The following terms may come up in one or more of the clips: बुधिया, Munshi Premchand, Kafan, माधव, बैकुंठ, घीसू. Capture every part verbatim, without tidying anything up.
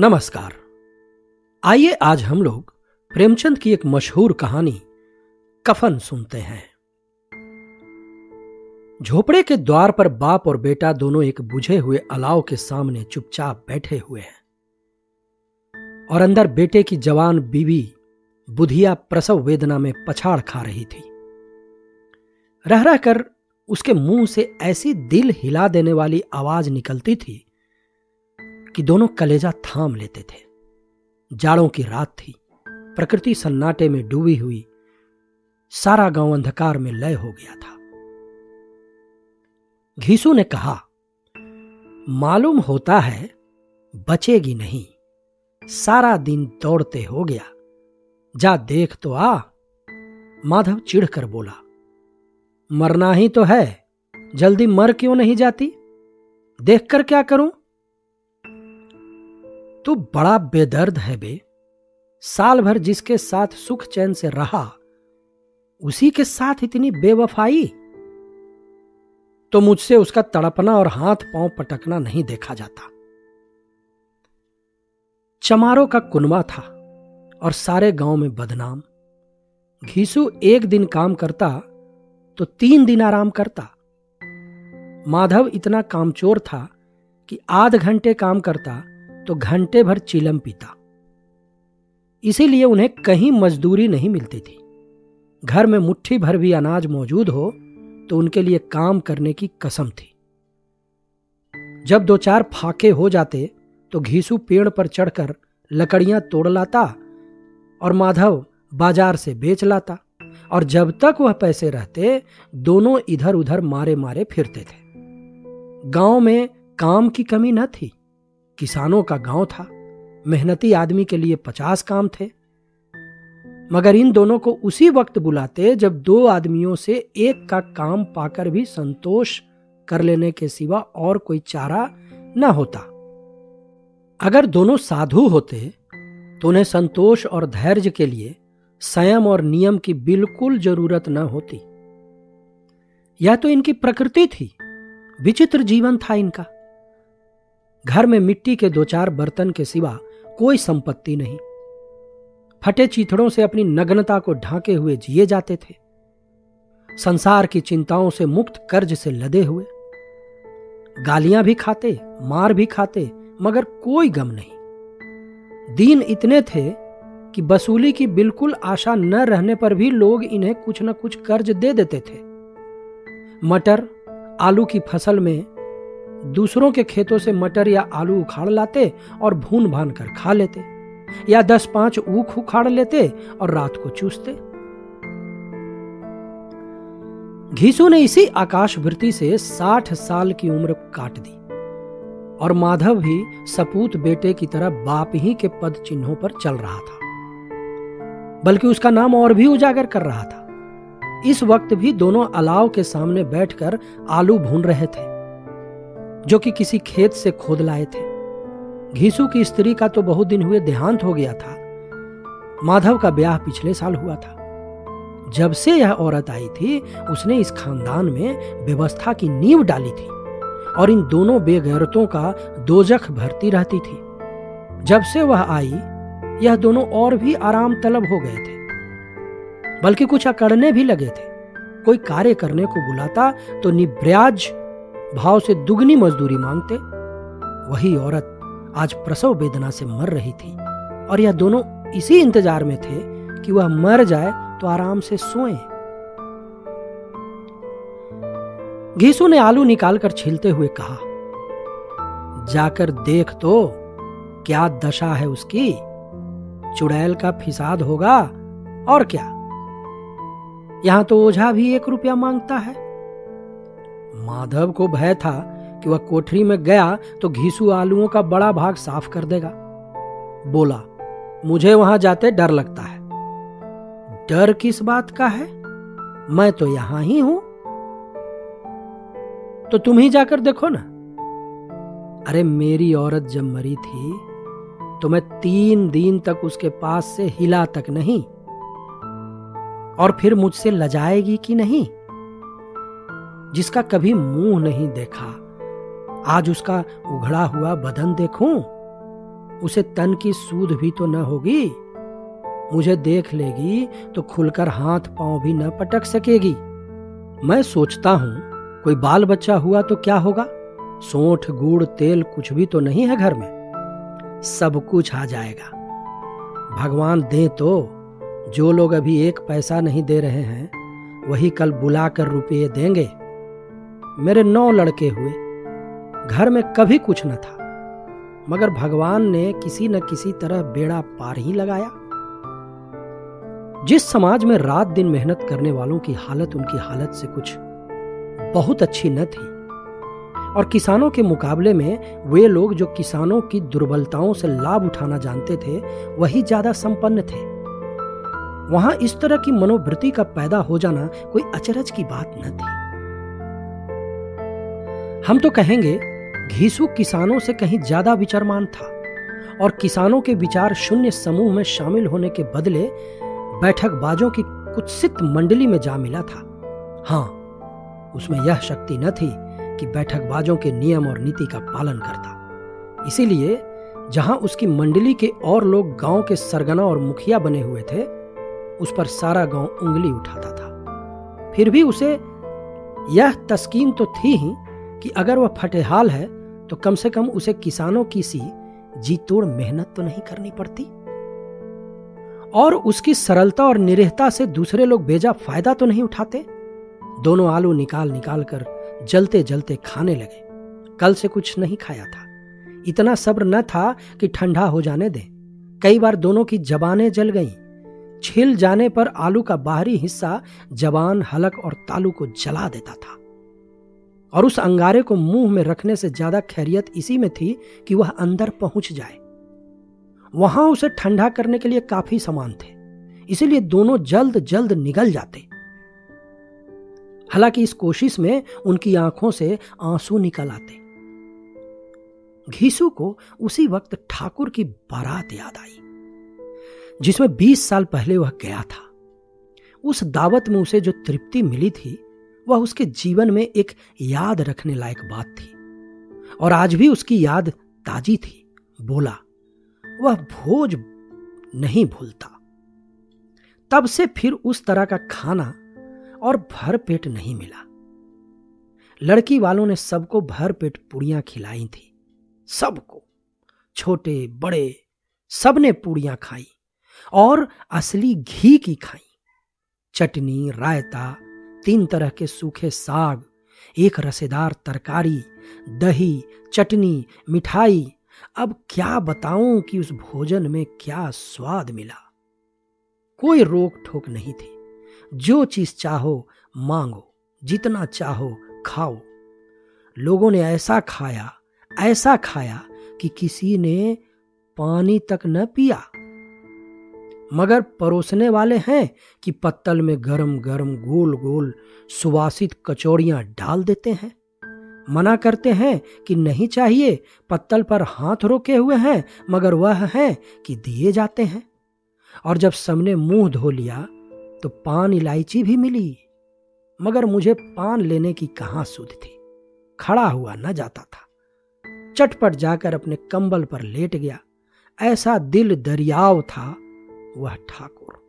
नमस्कार। आइए आज हम लोग प्रेमचंद की एक मशहूर कहानी कफन सुनते हैं। झोपड़े के द्वार पर बाप और बेटा दोनों एक बुझे हुए अलाव के सामने चुपचाप बैठे हुए हैं और अंदर बेटे की जवान बीवी बुधिया प्रसव वेदना में पछाड़ खा रही थी। रह रह कर उसके मुंह से ऐसी दिल हिला देने वाली आवाज निकलती थी कि दोनों कलेजा थाम लेते थे। जाड़ों की रात थी, प्रकृति सन्नाटे में डूबी हुई, सारा गांव अंधकार में लय हो गया था। घीसू ने कहा, मालूम होता है बचेगी नहीं, सारा दिन दौड़ते हो गया, जा देख तो आ। माधव चिढ़कर बोला, मरना ही तो है, जल्दी मर क्यों नहीं जाती, देखकर क्या करूं। तू बड़ा बेदर्द है बे, साल भर जिसके साथ सुख चैन से रहा उसी के साथ इतनी बेवफाई। तो मुझसे उसका तड़पना और हाथ पांव पटकना नहीं देखा जाता। चमारों का कुनवा था और सारे गांव में बदनाम। घीसू एक दिन काम करता तो तीन दिन आराम करता। माधव इतना कामचोर था कि आध घंटे काम करता तो घंटे भर चिलम पीता। इसीलिए उन्हें कहीं मजदूरी नहीं मिलती थी। घर में मुट्ठी भर भी अनाज मौजूद हो तो उनके लिए काम करने की कसम थी। जब दो चार फाके हो जाते तो घीसू पेड़ पर चढ़कर लकड़ियां तोड़ लाता और माधव बाजार से बेच लाता, और जब तक वह पैसे रहते दोनों इधर उधर मारे मारे फिरते थे। गांव में काम की कमी न थी। किसानों का गांव था, मेहनती आदमी के लिए पचास काम थे, मगर इन दोनों को उसी वक्त बुलाते जब दो आदमियों से एक का काम पाकर भी संतोष कर लेने के सिवा और कोई चारा न होता। अगर दोनों साधु होते तो उन्हें संतोष और धैर्य के लिए संयम और नियम की बिल्कुल जरूरत न होती। यह तो इनकी प्रकृति थी। विचित्र जीवन था इनका। घर में मिट्टी के दो चार बर्तन के सिवा कोई संपत्ति नहीं। फटे चीथड़ों से अपनी नग्नता को ढांके हुए जिए जाते थे, संसार की चिंताओं से मुक्त, कर्ज से लदे हुए। गालियां भी खाते, मार भी खाते, मगर कोई गम नहीं। दीन इतने थे कि वसूली की बिल्कुल आशा न रहने पर भी लोग इन्हें कुछ न कुछ कर्ज दे देते थे। मटर, आलू की फसल में दूसरों के खेतों से मटर या आलू उखाड़ लाते और भून भान कर खा लेते, या दस पांच ऊख उखाड़ लेते और रात को चूसते। घीसू ने इसी आकाशवृत्ति से साठ साल की उम्र काट दी और माधव भी सपूत बेटे की तरह बाप ही के पद चिन्हों पर चल रहा था, बल्कि उसका नाम और भी उजागर कर रहा था। इस वक्त भी दोनों अलाव के सामने बैठकर आलू भून रहे थे जो कि किसी खेत से खोद लाए थे। घीसू की स्त्री का तो बहुत दिन हुए देहांत हो गया था। माधव का ब्याह पिछले साल हुआ था। जब से यह औरत आई थी उसने इस खानदान में व्यवस्था की नींव डाली थी और इन दोनों बेगैरतों का दोजख भरती रहती थी। जब से वह आई यह दोनों और भी आराम तलब हो गए थे, बल्कि कुछ अकड़ने भी लगे थे। कोई कार्य करने को बुलाता तो निब्याज भाव से दुगनी मजदूरी मांगते। वही औरत आज प्रसव वेदना से मर रही थी और यह दोनों इसी इंतजार में थे कि वह मर जाए तो आराम से सोएं। घीसू ने आलू निकालकर छीलते हुए कहा, जाकर देख तो क्या दशा है उसकी, चुड़ैल का फिसाद होगा और क्या। यहां तो ओझा भी एक रुपया मांगता है। माधव को भय था कि वह कोठरी में गया तो घीसू आलूओं का बड़ा भाग साफ कर देगा। बोला, मुझे वहां जाते डर लगता है। डर किस बात का है, मैं तो यहां ही हूं। तो तुम ही जाकर देखो ना। अरे मेरी औरत जब मरी थी तो मैं तीन दिन तक उसके पास से हिला तक नहीं, और फिर मुझसे लजाएगी कि नहीं। जिसका कभी मुंह नहीं देखा आज उसका उघड़ा हुआ बदन देखूं, उसे तन की सूध भी तो न होगी। मुझे देख लेगी तो खुलकर हाथ पांव भी न पटक सकेगी। मैं सोचता हूं कोई बाल बच्चा हुआ तो क्या होगा, सोंठ गुड़ तेल कुछ भी तो नहीं है घर में। सब कुछ आ जाएगा। भगवान दे तो, जो लोग अभी एक पैसा नहीं दे रहे हैं वही कल बुलाकर रुपये देंगे। मेरे नौ लड़के हुए, घर में कभी कुछ न था, मगर भगवान ने किसी न किसी तरह बेड़ा पार ही लगाया। जिस समाज में रात दिन मेहनत करने वालों की हालत उनकी हालत से कुछ बहुत अच्छी न थी, और किसानों के मुकाबले में वे लोग जो किसानों की दुर्बलताओं से लाभ उठाना जानते थे वही ज्यादा संपन्न थे, वहां इस तरह की मनोवृत्ति का पैदा हो जाना कोई अचरज की बात न थी। हम तो कहेंगे घीसू किसानों से कहीं ज्यादा विचारमान था, और किसानों के विचार शून्य समूह में शामिल होने के बदले बैठकबाजों की कुत्सित मंडली में जा मिला था। हाँ, उसमें यह शक्ति न थी कि बैठकबाजों के नियम और नीति का पालन करता। इसीलिए जहां उसकी मंडली के और लोग गांव के सरगना और मुखिया बने हुए थे, उस पर सारा गांव उंगली उठाता था। फिर भी उसे यह तस्कीन तो थी ही कि अगर वह फटेहाल है तो कम से कम उसे किसानों की सी जीतोड़ मेहनत तो नहीं करनी पड़ती, और उसकी सरलता और निरीहता से दूसरे लोग बेजा फायदा तो नहीं उठाते। दोनों आलू निकाल निकाल कर जलते जलते खाने लगे। कल से कुछ नहीं खाया था, इतना सब्र न था कि ठंडा हो जाने दें। कई बार दोनों की जबानें जल गईं। छिल जाने पर आलू का बाहरी हिस्सा जबान, हलक और तालू को जला देता था, और उस अंगारे को मुंह में रखने से ज्यादा खैरियत इसी में थी कि वह अंदर पहुंच जाए। वहां उसे ठंडा करने के लिए काफी सामान थे, इसीलिए दोनों जल्द जल्द निगल जाते। हालांकि इस कोशिश में उनकी आंखों से आंसू निकल आते। घीसू को उसी वक्त ठाकुर की बारात याद आई जिसमें बीस साल पहले वह गया था। उस दावत में उसे जो तृप्ति मिली थी वह उसके जीवन में एक याद रखने लायक बात थी, और आज भी उसकी याद ताजी थी। बोला, वह भोज नहीं भूलता। तब से फिर उस तरह का खाना और भर पेट नहीं मिला। लड़की वालों ने सबको भर पेट पूड़ियां खिलाई थी। सबको, छोटे बड़े सबने पूड़ियां खाई, और असली घी की खाई। चटनी, रायता, तीन तरह के सूखे साग, एक रसेदार तरकारी, दही, चटनी, मिठाई। अब क्या बताऊं कि उस भोजन में क्या स्वाद मिला। कोई रोक ठोक नहीं थी। जो चीज चाहो मांगो, जितना चाहो खाओ। लोगों ने ऐसा खाया, ऐसा खाया कि किसी ने पानी तक न पिया। मगर परोसने वाले हैं कि पत्तल में गरम गरम गोल गोल सुवासित कचौड़ियां डाल देते हैं। मना करते हैं कि नहीं चाहिए, पत्तल पर हाथ रोके हुए हैं, मगर वह है कि दिए जाते हैं। और जब सबने मुंह धो लिया तो पान इलायची भी मिली, मगर मुझे पान लेने की कहां सुध थी। खड़ा हुआ न जाता था। चटपट जाकर अपने कंबल पर लेट गया। ऐसा दिल दरियाव था वह ठाकुर।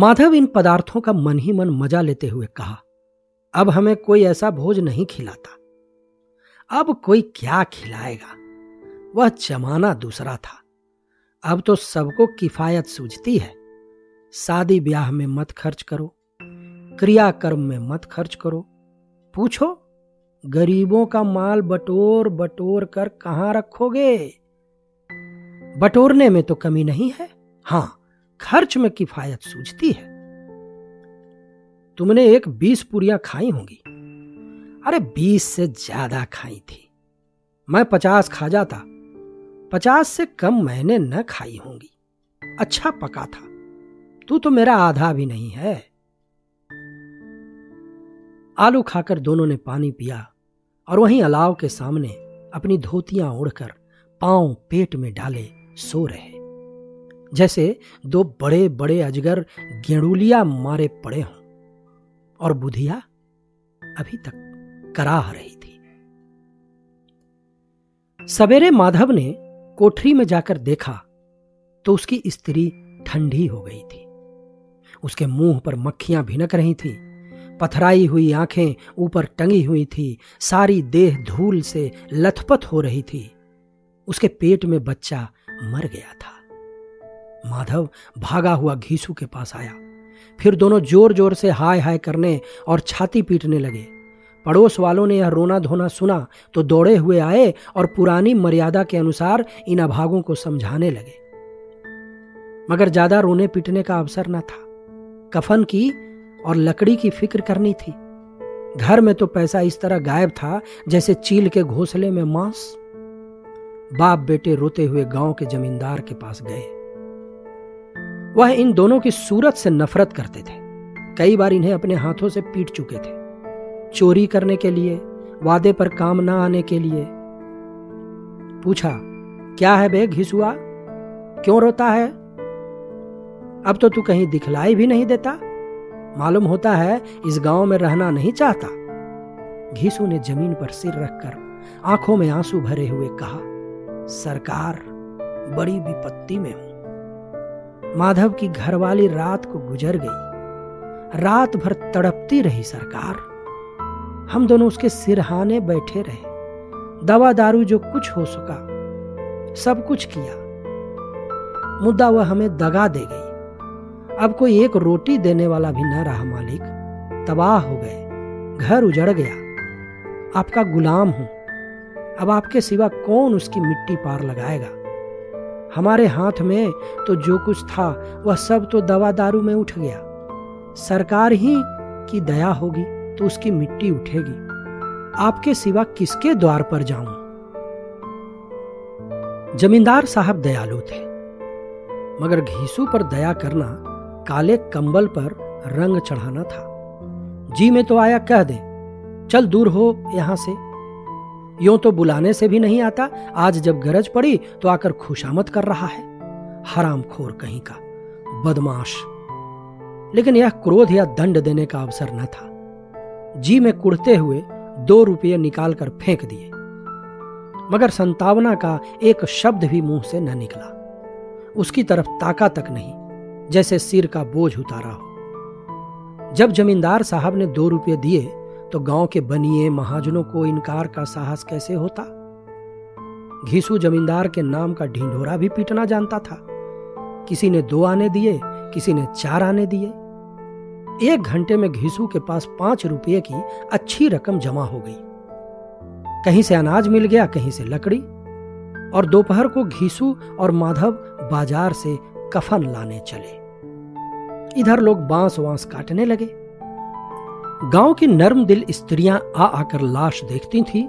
माधव इन पदार्थों का मन ही मन मजा लेते हुए कहा, अब हमें कोई ऐसा भोज नहीं खिलाता। अब कोई क्या खिलाएगा, वह जमाना दूसरा था। अब तो सबको किफायत सूझती है। शादी ब्याह में मत खर्च करो, क्रियाकर्म में मत खर्च करो। पूछो, गरीबों का माल बटोर बटोर कर कहां रखोगे। बटोरने में तो कमी नहीं है, हां खर्च में किफायत सूझती है। तुमने एक बीस पूरियां खाई होंगी। अरे बीस से ज्यादा खाई थी। मैं पचास खा जाता। पचास से कम मैंने न खाई होंगी। अच्छा पका था। तू तो मेरा आधा भी नहीं है। आलू खाकर दोनों ने पानी पिया, और वहीं अलाव के सामने अपनी धोतियां ओढ़कर पांव पेट में डाले सो रहे, जैसे दो बड़े बड़े अजगर गेड़ुलिया मारे पड़े हों। और बुधिया अभी तक कराह रही थी। सवेरे माधव ने कोठरी में जाकर देखा तो उसकी स्त्री ठंडी हो गई थी। उसके मुंह पर मक्खियां भिनक रही थीं, पथराई हुई आंखें ऊपर टंगी हुई थी, सारी देह धूल से लथपथ हो रही थी। उसके पेट में बच्चा मर गया था। माधव भागा हुआ घीसू के पास आया। फिर दोनों जोर जोर से हाय हाय करने और छाती पीटने लगे। पड़ोस वालों ने यह रोना धोना सुना तो दौड़े हुए आए और पुरानी मर्यादा के अनुसार इन अभागों को समझाने लगे, मगर ज्यादा रोने पीटने का अवसर न था। कफन की और लकड़ी की फिक्र करनी थी। घर में तो पैसा इस तरह गायब था जैसे चील के घोंसले में मांस। बाप बेटे रोते हुए गांव के जमींदार के पास गए। वह इन दोनों की सूरत से नफरत करते थे। कई बार इन्हें अपने हाथों से पीट चुके थे, चोरी करने के लिए, वादे पर काम न आने के लिए। पूछा, क्या है बे घिसुआ, क्यों रोता है? अब तो तू कहीं दिखलाई भी नहीं देता, मालूम होता है इस गांव में रहना नहीं चाहता। घीसू ने जमीन पर सिर रखकर आंखों में आंसू भरे हुए कहा, सरकार, बड़ी विपत्ति में हूं। माधव की घरवाली रात को गुजर गई। रात भर तड़पती रही सरकार। हम दोनों उसके सिरहाने बैठे रहे। दवा दारू जो कुछ हो सका सब कुछ किया, मुद्दा वह हमें दगा दे गई। अब कोई एक रोटी देने वाला भी न रहा मालिक। तबाह हो गए, घर उजड़ गया। आपका गुलाम हूं। अब आपके सिवा कौन उसकी मिट्टी पार लगाएगा? हमारे हाथ में तो जो कुछ था वह सब तो दवा दारू में उठ गया। सरकार ही की दया होगी तो उसकी मिट्टी उठेगी। आपके सिवा किसके द्वार पर जाऊं? जमींदार साहब दयालु थे, मगर घीसू पर दया करना काले कंबल पर रंग चढ़ाना था। जी में तो आया कह दे, चल दूर हो यहां से। यूं तो बुलाने से भी नहीं आता, आज जब गरज पड़ी तो आकर खुशामद कर रहा है। हरामखोर कहीं का, बदमाश। लेकिन यह क्रोध या दंड देने का अवसर न था। जी में कुढ़ते हुए दो रुपये निकाल कर फेंक दिए, मगर संतावना का एक शब्द भी मुंह से न निकला। उसकी तरफ ताका तक नहीं, जैसे सिर का बोझ उतारा हो। जब जमींदार साहब ने दो रुपये दिए तो गांव के बनिए महाजनों को इनकार का साहस कैसे होता? घीसू जमींदार के नाम का ढिंढोरा भी पीटना जानता था। किसी ने दो आने दिए, किसी ने चार आने दिए। एक घंटे में घीसू के पास पांच रुपये की अच्छी रकम जमा हो गई। कहीं से अनाज मिल गया, कहीं से लकड़ी। और दोपहर को घीसू और माधव बाजार से कफन लाने चले। इधर लोग बांस वांस काटने लगे। गांव की नर्म दिल स्त्रियां आ आकर लाश देखती थीं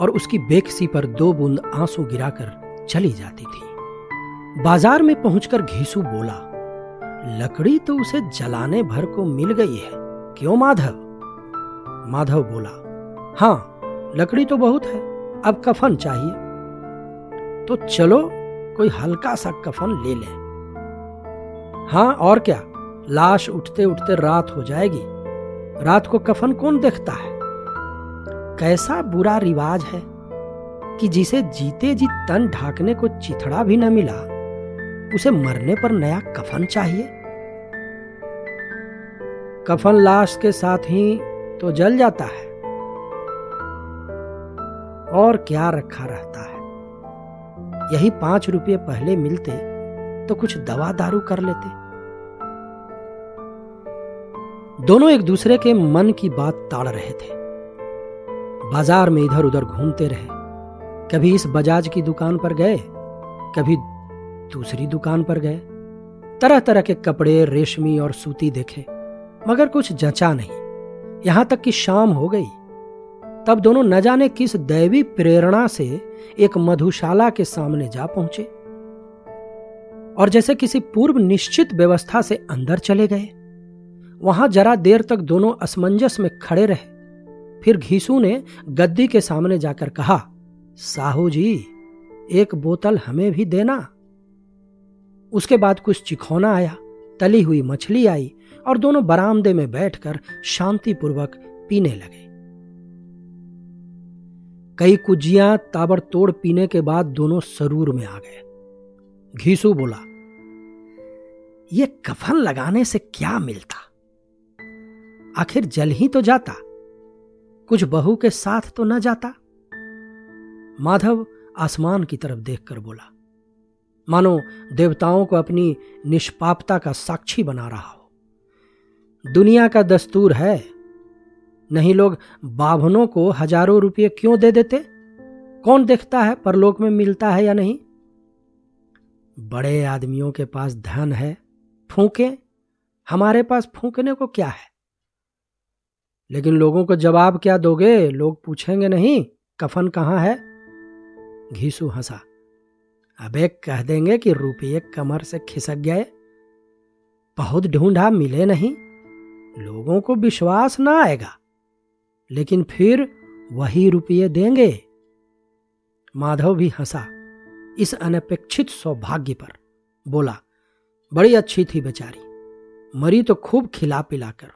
और उसकी बेकसी पर दो बूंद आंसू गिराकर चली जाती थीं। बाजार में पहुंचकर घीसू बोला, लकड़ी तो उसे जलाने भर को मिल गई है, क्यों माधव? माधव बोला, हां, लकड़ी तो बहुत है, अब कफन चाहिए, तो चलो कोई हल्का सा कफन ले लें। हाँ और क्या, लाश उठते उठते रात हो जाएगी, रात को कफन कौन देखता है? कैसा बुरा रिवाज है कि जिसे जीते जी तन ढाकने को चिथड़ा भी न मिला, उसे मरने पर नया कफन चाहिए। कफन लाश के साथ ही तो जल जाता है, और क्या रखा रहता है। यही पांच रुपये पहले मिलते तो कुछ दवा दारू कर लेते। दोनों एक दूसरे के मन की बात ताड़ रहे थे। बाजार में इधर उधर घूमते रहे। कभी इस बजाज की दुकान पर गए, कभी दूसरी दुकान पर गए। तरह तरह के कपड़े, रेशमी और सूती देखे, मगर कुछ जचा नहीं। यहां तक कि शाम हो गई। तब दोनों न जाने किस दैवी प्रेरणा से एक मधुशाला के सामने जा पहुंचे और जैसे किसी पूर्व निश्चित व्यवस्था से अंदर चले गए। वहां जरा देर तक दोनों असमंजस में खड़े रहे। फिर घीसू ने गद्दी के सामने जाकर कहा, साहू जी, एक बोतल हमें भी देना। उसके बाद कुछ चिखौना आया, तली हुई मछली आई और दोनों बरामदे में बैठकर शांतिपूर्वक पीने लगे। कई कुजियां ताबड़तोड़ पीने के बाद दोनों सरूर में आ गए। घीसू बोला, ये कफन लगाने से क्या मिलता, आखिर जल ही तो जाता, कुछ बहू के साथ तो न जाता। माधव आसमान की तरफ देखकर बोला, मानो देवताओं को अपनी निष्पापता का साक्षी बना रहा हो। दुनिया का दस्तूर है, नहीं लोग बाभनों को हजारों रुपये क्यों दे देते, कौन देखता है परलोक में मिलता है या नहीं। बड़े आदमियों के पास धन है, फूंके, हमारे पास फूंकने को क्या है। लेकिन लोगों को जवाब क्या दोगे, लोग पूछेंगे नहीं कफन कहाँ है। घीसू हंसा, अबे कह देंगे कि रुपये कमर से खिसक गए, बहुत ढूंढा मिले नहीं, लोगों को विश्वास ना आएगा, लेकिन फिर वही रुपये देंगे। माधव भी हंसा इस अनपेक्षित सौभाग्य पर, बोला, बड़ी अच्छी थी बेचारी, मरी तो खूब खिला पिलाकर।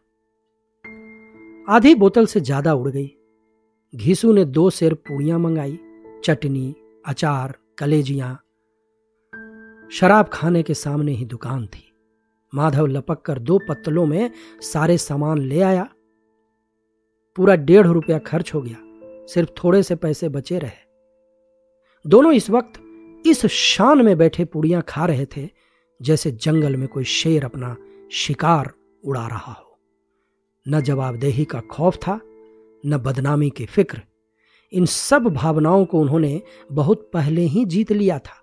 आधी बोतल से ज्यादा उड़ गई। घीसू ने दो सेर पूड़ियां मंगाई, चटनी, अचार, कलेजियां। शराब खाने के सामने ही दुकान थी। माधव लपक कर दो पत्तलों में सारे सामान ले आया। पूरा डेढ़ रुपया खर्च हो गया, सिर्फ थोड़े से पैसे बचे रहे। दोनों इस वक्त इस शान में बैठे पूड़ियां खा रहे थे जैसे जंगल में कोई शेर अपना शिकार उड़ा रहा हो। न जवाबदेही का खौफ था, न बदनामी की फिक्र। इन सब भावनाओं को उन्होंने बहुत पहले ही जीत लिया था।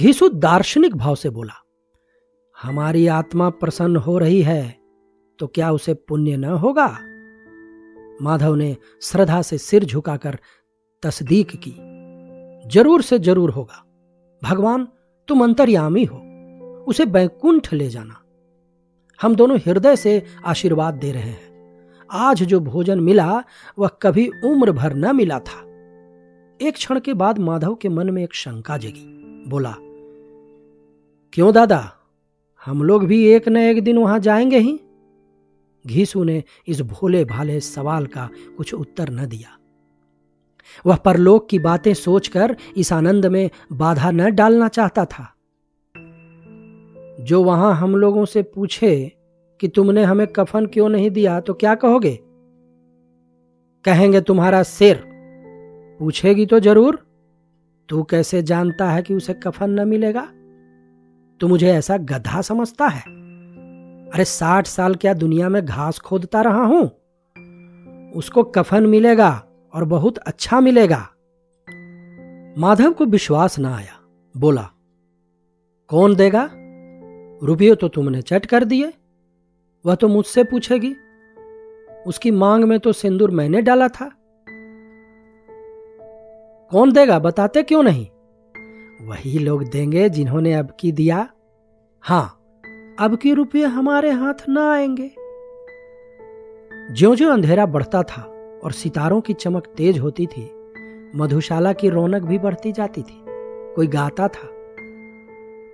घीसू दार्शनिक भाव से बोला, हमारी आत्मा प्रसन्न हो रही है तो क्या उसे पुण्य न होगा। माधव ने श्रद्धा से सिर झुकाकर तस्दीक की, जरूर से जरूर होगा, भगवान तुम अंतर्यामी हो, उसे बैकुंठ ले जाना। हम दोनों हृदय से आशीर्वाद दे रहे हैं, आज जो भोजन मिला वह कभी उम्र भर न मिला था। एक क्षण के बाद माधव के मन में एक शंका जगी, बोला, क्यों दादा, हम लोग भी एक न एक दिन वहां जाएंगे ही। घीसू ने इस भोले भाले सवाल का कुछ उत्तर न दिया। वह परलोक की बातें सोचकर इस आनंद में बाधा न डालना चाहता था। जो वहां हम लोगों से पूछे कि तुमने हमें कफन क्यों नहीं दिया तो क्या कहोगे, कहेंगे तुम्हारा सिर, पूछेगी तो जरूर, तू कैसे जानता है कि उसे कफन न मिलेगा, तू मुझे ऐसा गधा समझता है। अरे साठ साल क्या दुनिया में घास खोदता रहा हूं, उसको कफन मिलेगा और बहुत अच्छा मिलेगा। माधव को विश्वास ना आया, बोला, कौन देगा, रुपये तो तुमने चट कर दिए, वह तो मुझसे पूछेगी, उसकी मांग में तो सिंदूर मैंने डाला था। कौन देगा बताते क्यों नहीं, वही लोग देंगे जिन्होंने अब की दिया, हां अब की रुपये हमारे हाथ ना आएंगे। ज्यों-ज्यों अंधेरा बढ़ता था और सितारों की चमक तेज होती थी, मधुशाला की रौनक भी बढ़ती जाती थी। कोई गाता था,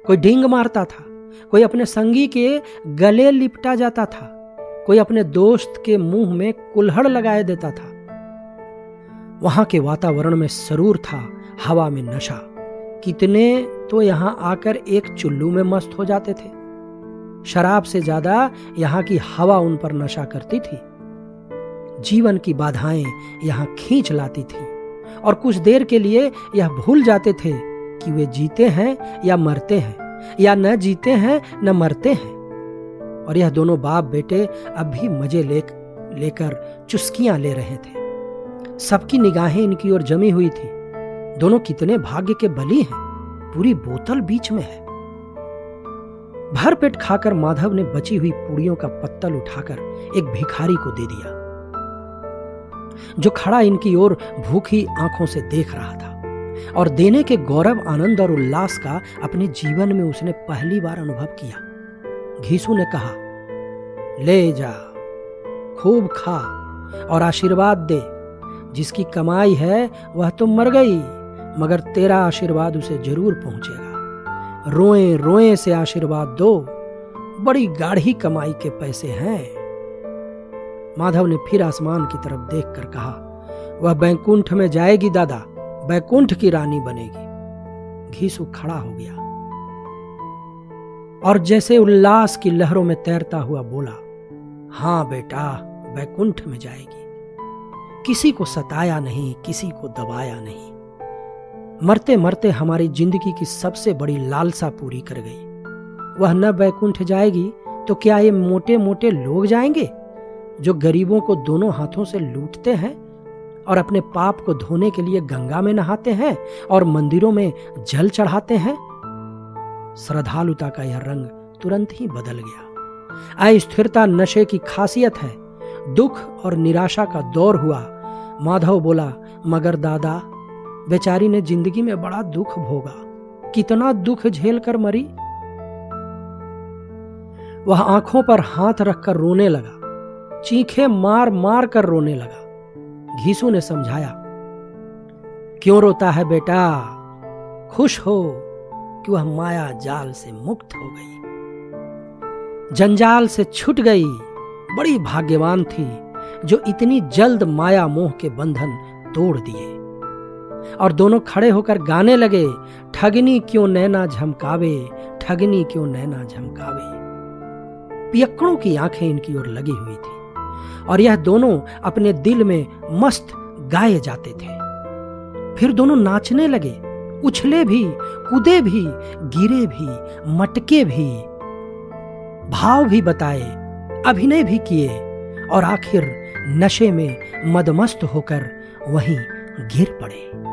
कोई डींग मारता था, कोई अपने संगी के गले लिपटा जाता था, कोई अपने दोस्त के मुंह में कुल्हड़ लगाए देता था। वहां के वातावरण में सरूर था, हवा में नशा। कितने तो यहां आकर एक चुल्लू में मस्त हो जाते थे। शराब से ज्यादा यहां की हवा उन पर नशा करती थी। जीवन की बाधाएं यहां खींच लाती थी और कुछ देर के लिए यह भूल जाते थे कि वे जीते हैं या मरते हैं, या न जीते हैं न मरते हैं। और यह दोनों बाप बेटे अब भी मजे ले लेकर चुस्कियां ले रहे थे। सबकी निगाहें इनकी ओर जमी हुई थी। दोनों कितने भाग्य के बली हैं, पूरी बोतल बीच में है। भर पेट खाकर माधव ने बची हुई पूड़ियों का पत्तल उठाकर एक भिखारी को दे दिया जो खड़ा इनकी ओर भूखी आंखों से देख रहा था। और देने के गौरव, आनंद और उल्लास का अपने जीवन में उसने पहली बार अनुभव किया। घीसू ने कहा, ले जा, खूब खा और आशीर्वाद दे, जिसकी कमाई है वह तो मर गई, मगर तेरा आशीर्वाद उसे जरूर पहुंचेगा। रोए रोए से आशीर्वाद दो, बड़ी गाढ़ी कमाई के पैसे हैं। माधव ने फिर आसमान की तरफ देखकर कहा, वह बैकुंठ में जाएगी दादा, बैकुंठ की रानी बनेगी। घीसू खड़ा हो गया और जैसे उल्लास की लहरों में तैरता हुआ बोला, हाँ बेटा, बैकुंठ में जाएगी। किसी को सताया नहीं, किसी को दबाया नहीं। मरते मरते हमारी जिंदगी की सबसे बड़ी लालसा पूरी कर गई। वह न बैकुंठ जाएगी तो क्या ये मोटे मोटे लोग जाएंगे जो गरीबों को दोनों हाथों से लूटते हैं और अपने पाप को धोने के लिए गंगा में नहाते हैं और मंदिरों में जल चढ़ाते हैं। श्रद्धालुता का यह रंग तुरंत ही बदल गया। अस्थिरता नशे की खासियत है। दुख और निराशा का दौर हुआ। माधव बोला, मगर दादा, बेचारी ने जिंदगी में बड़ा दुख भोगा, कितना दुख झेल कर मरी। वह आंखों पर हाथ रखकर रोने लगा, चीखे मार मार कर रोने लगा। घीसू ने समझाया, क्यों रोता है बेटा, खुश हो कि वह माया जाल से मुक्त हो गई, जंजाल से छूट गई। बड़ी भाग्यवान थी जो इतनी जल्द माया मोह के बंधन तोड़ दिए। और दोनों खड़े होकर गाने लगे, ठगनी क्यों नैना झमकावे, ठगनी क्यों नैना झमकावे। पियक्कड़ों की आंखें इनकी ओर लगी हुई थी और यह दोनों अपने दिल में मस्त गाए जाते थे। फिर दोनों नाचने लगे, उछले भी, कूदे भी, गिरे भी, मटके भी, भाव भी बताए, अभिनय भी किए और आखिर नशे में मदमस्त होकर वहीं गिर पड़े।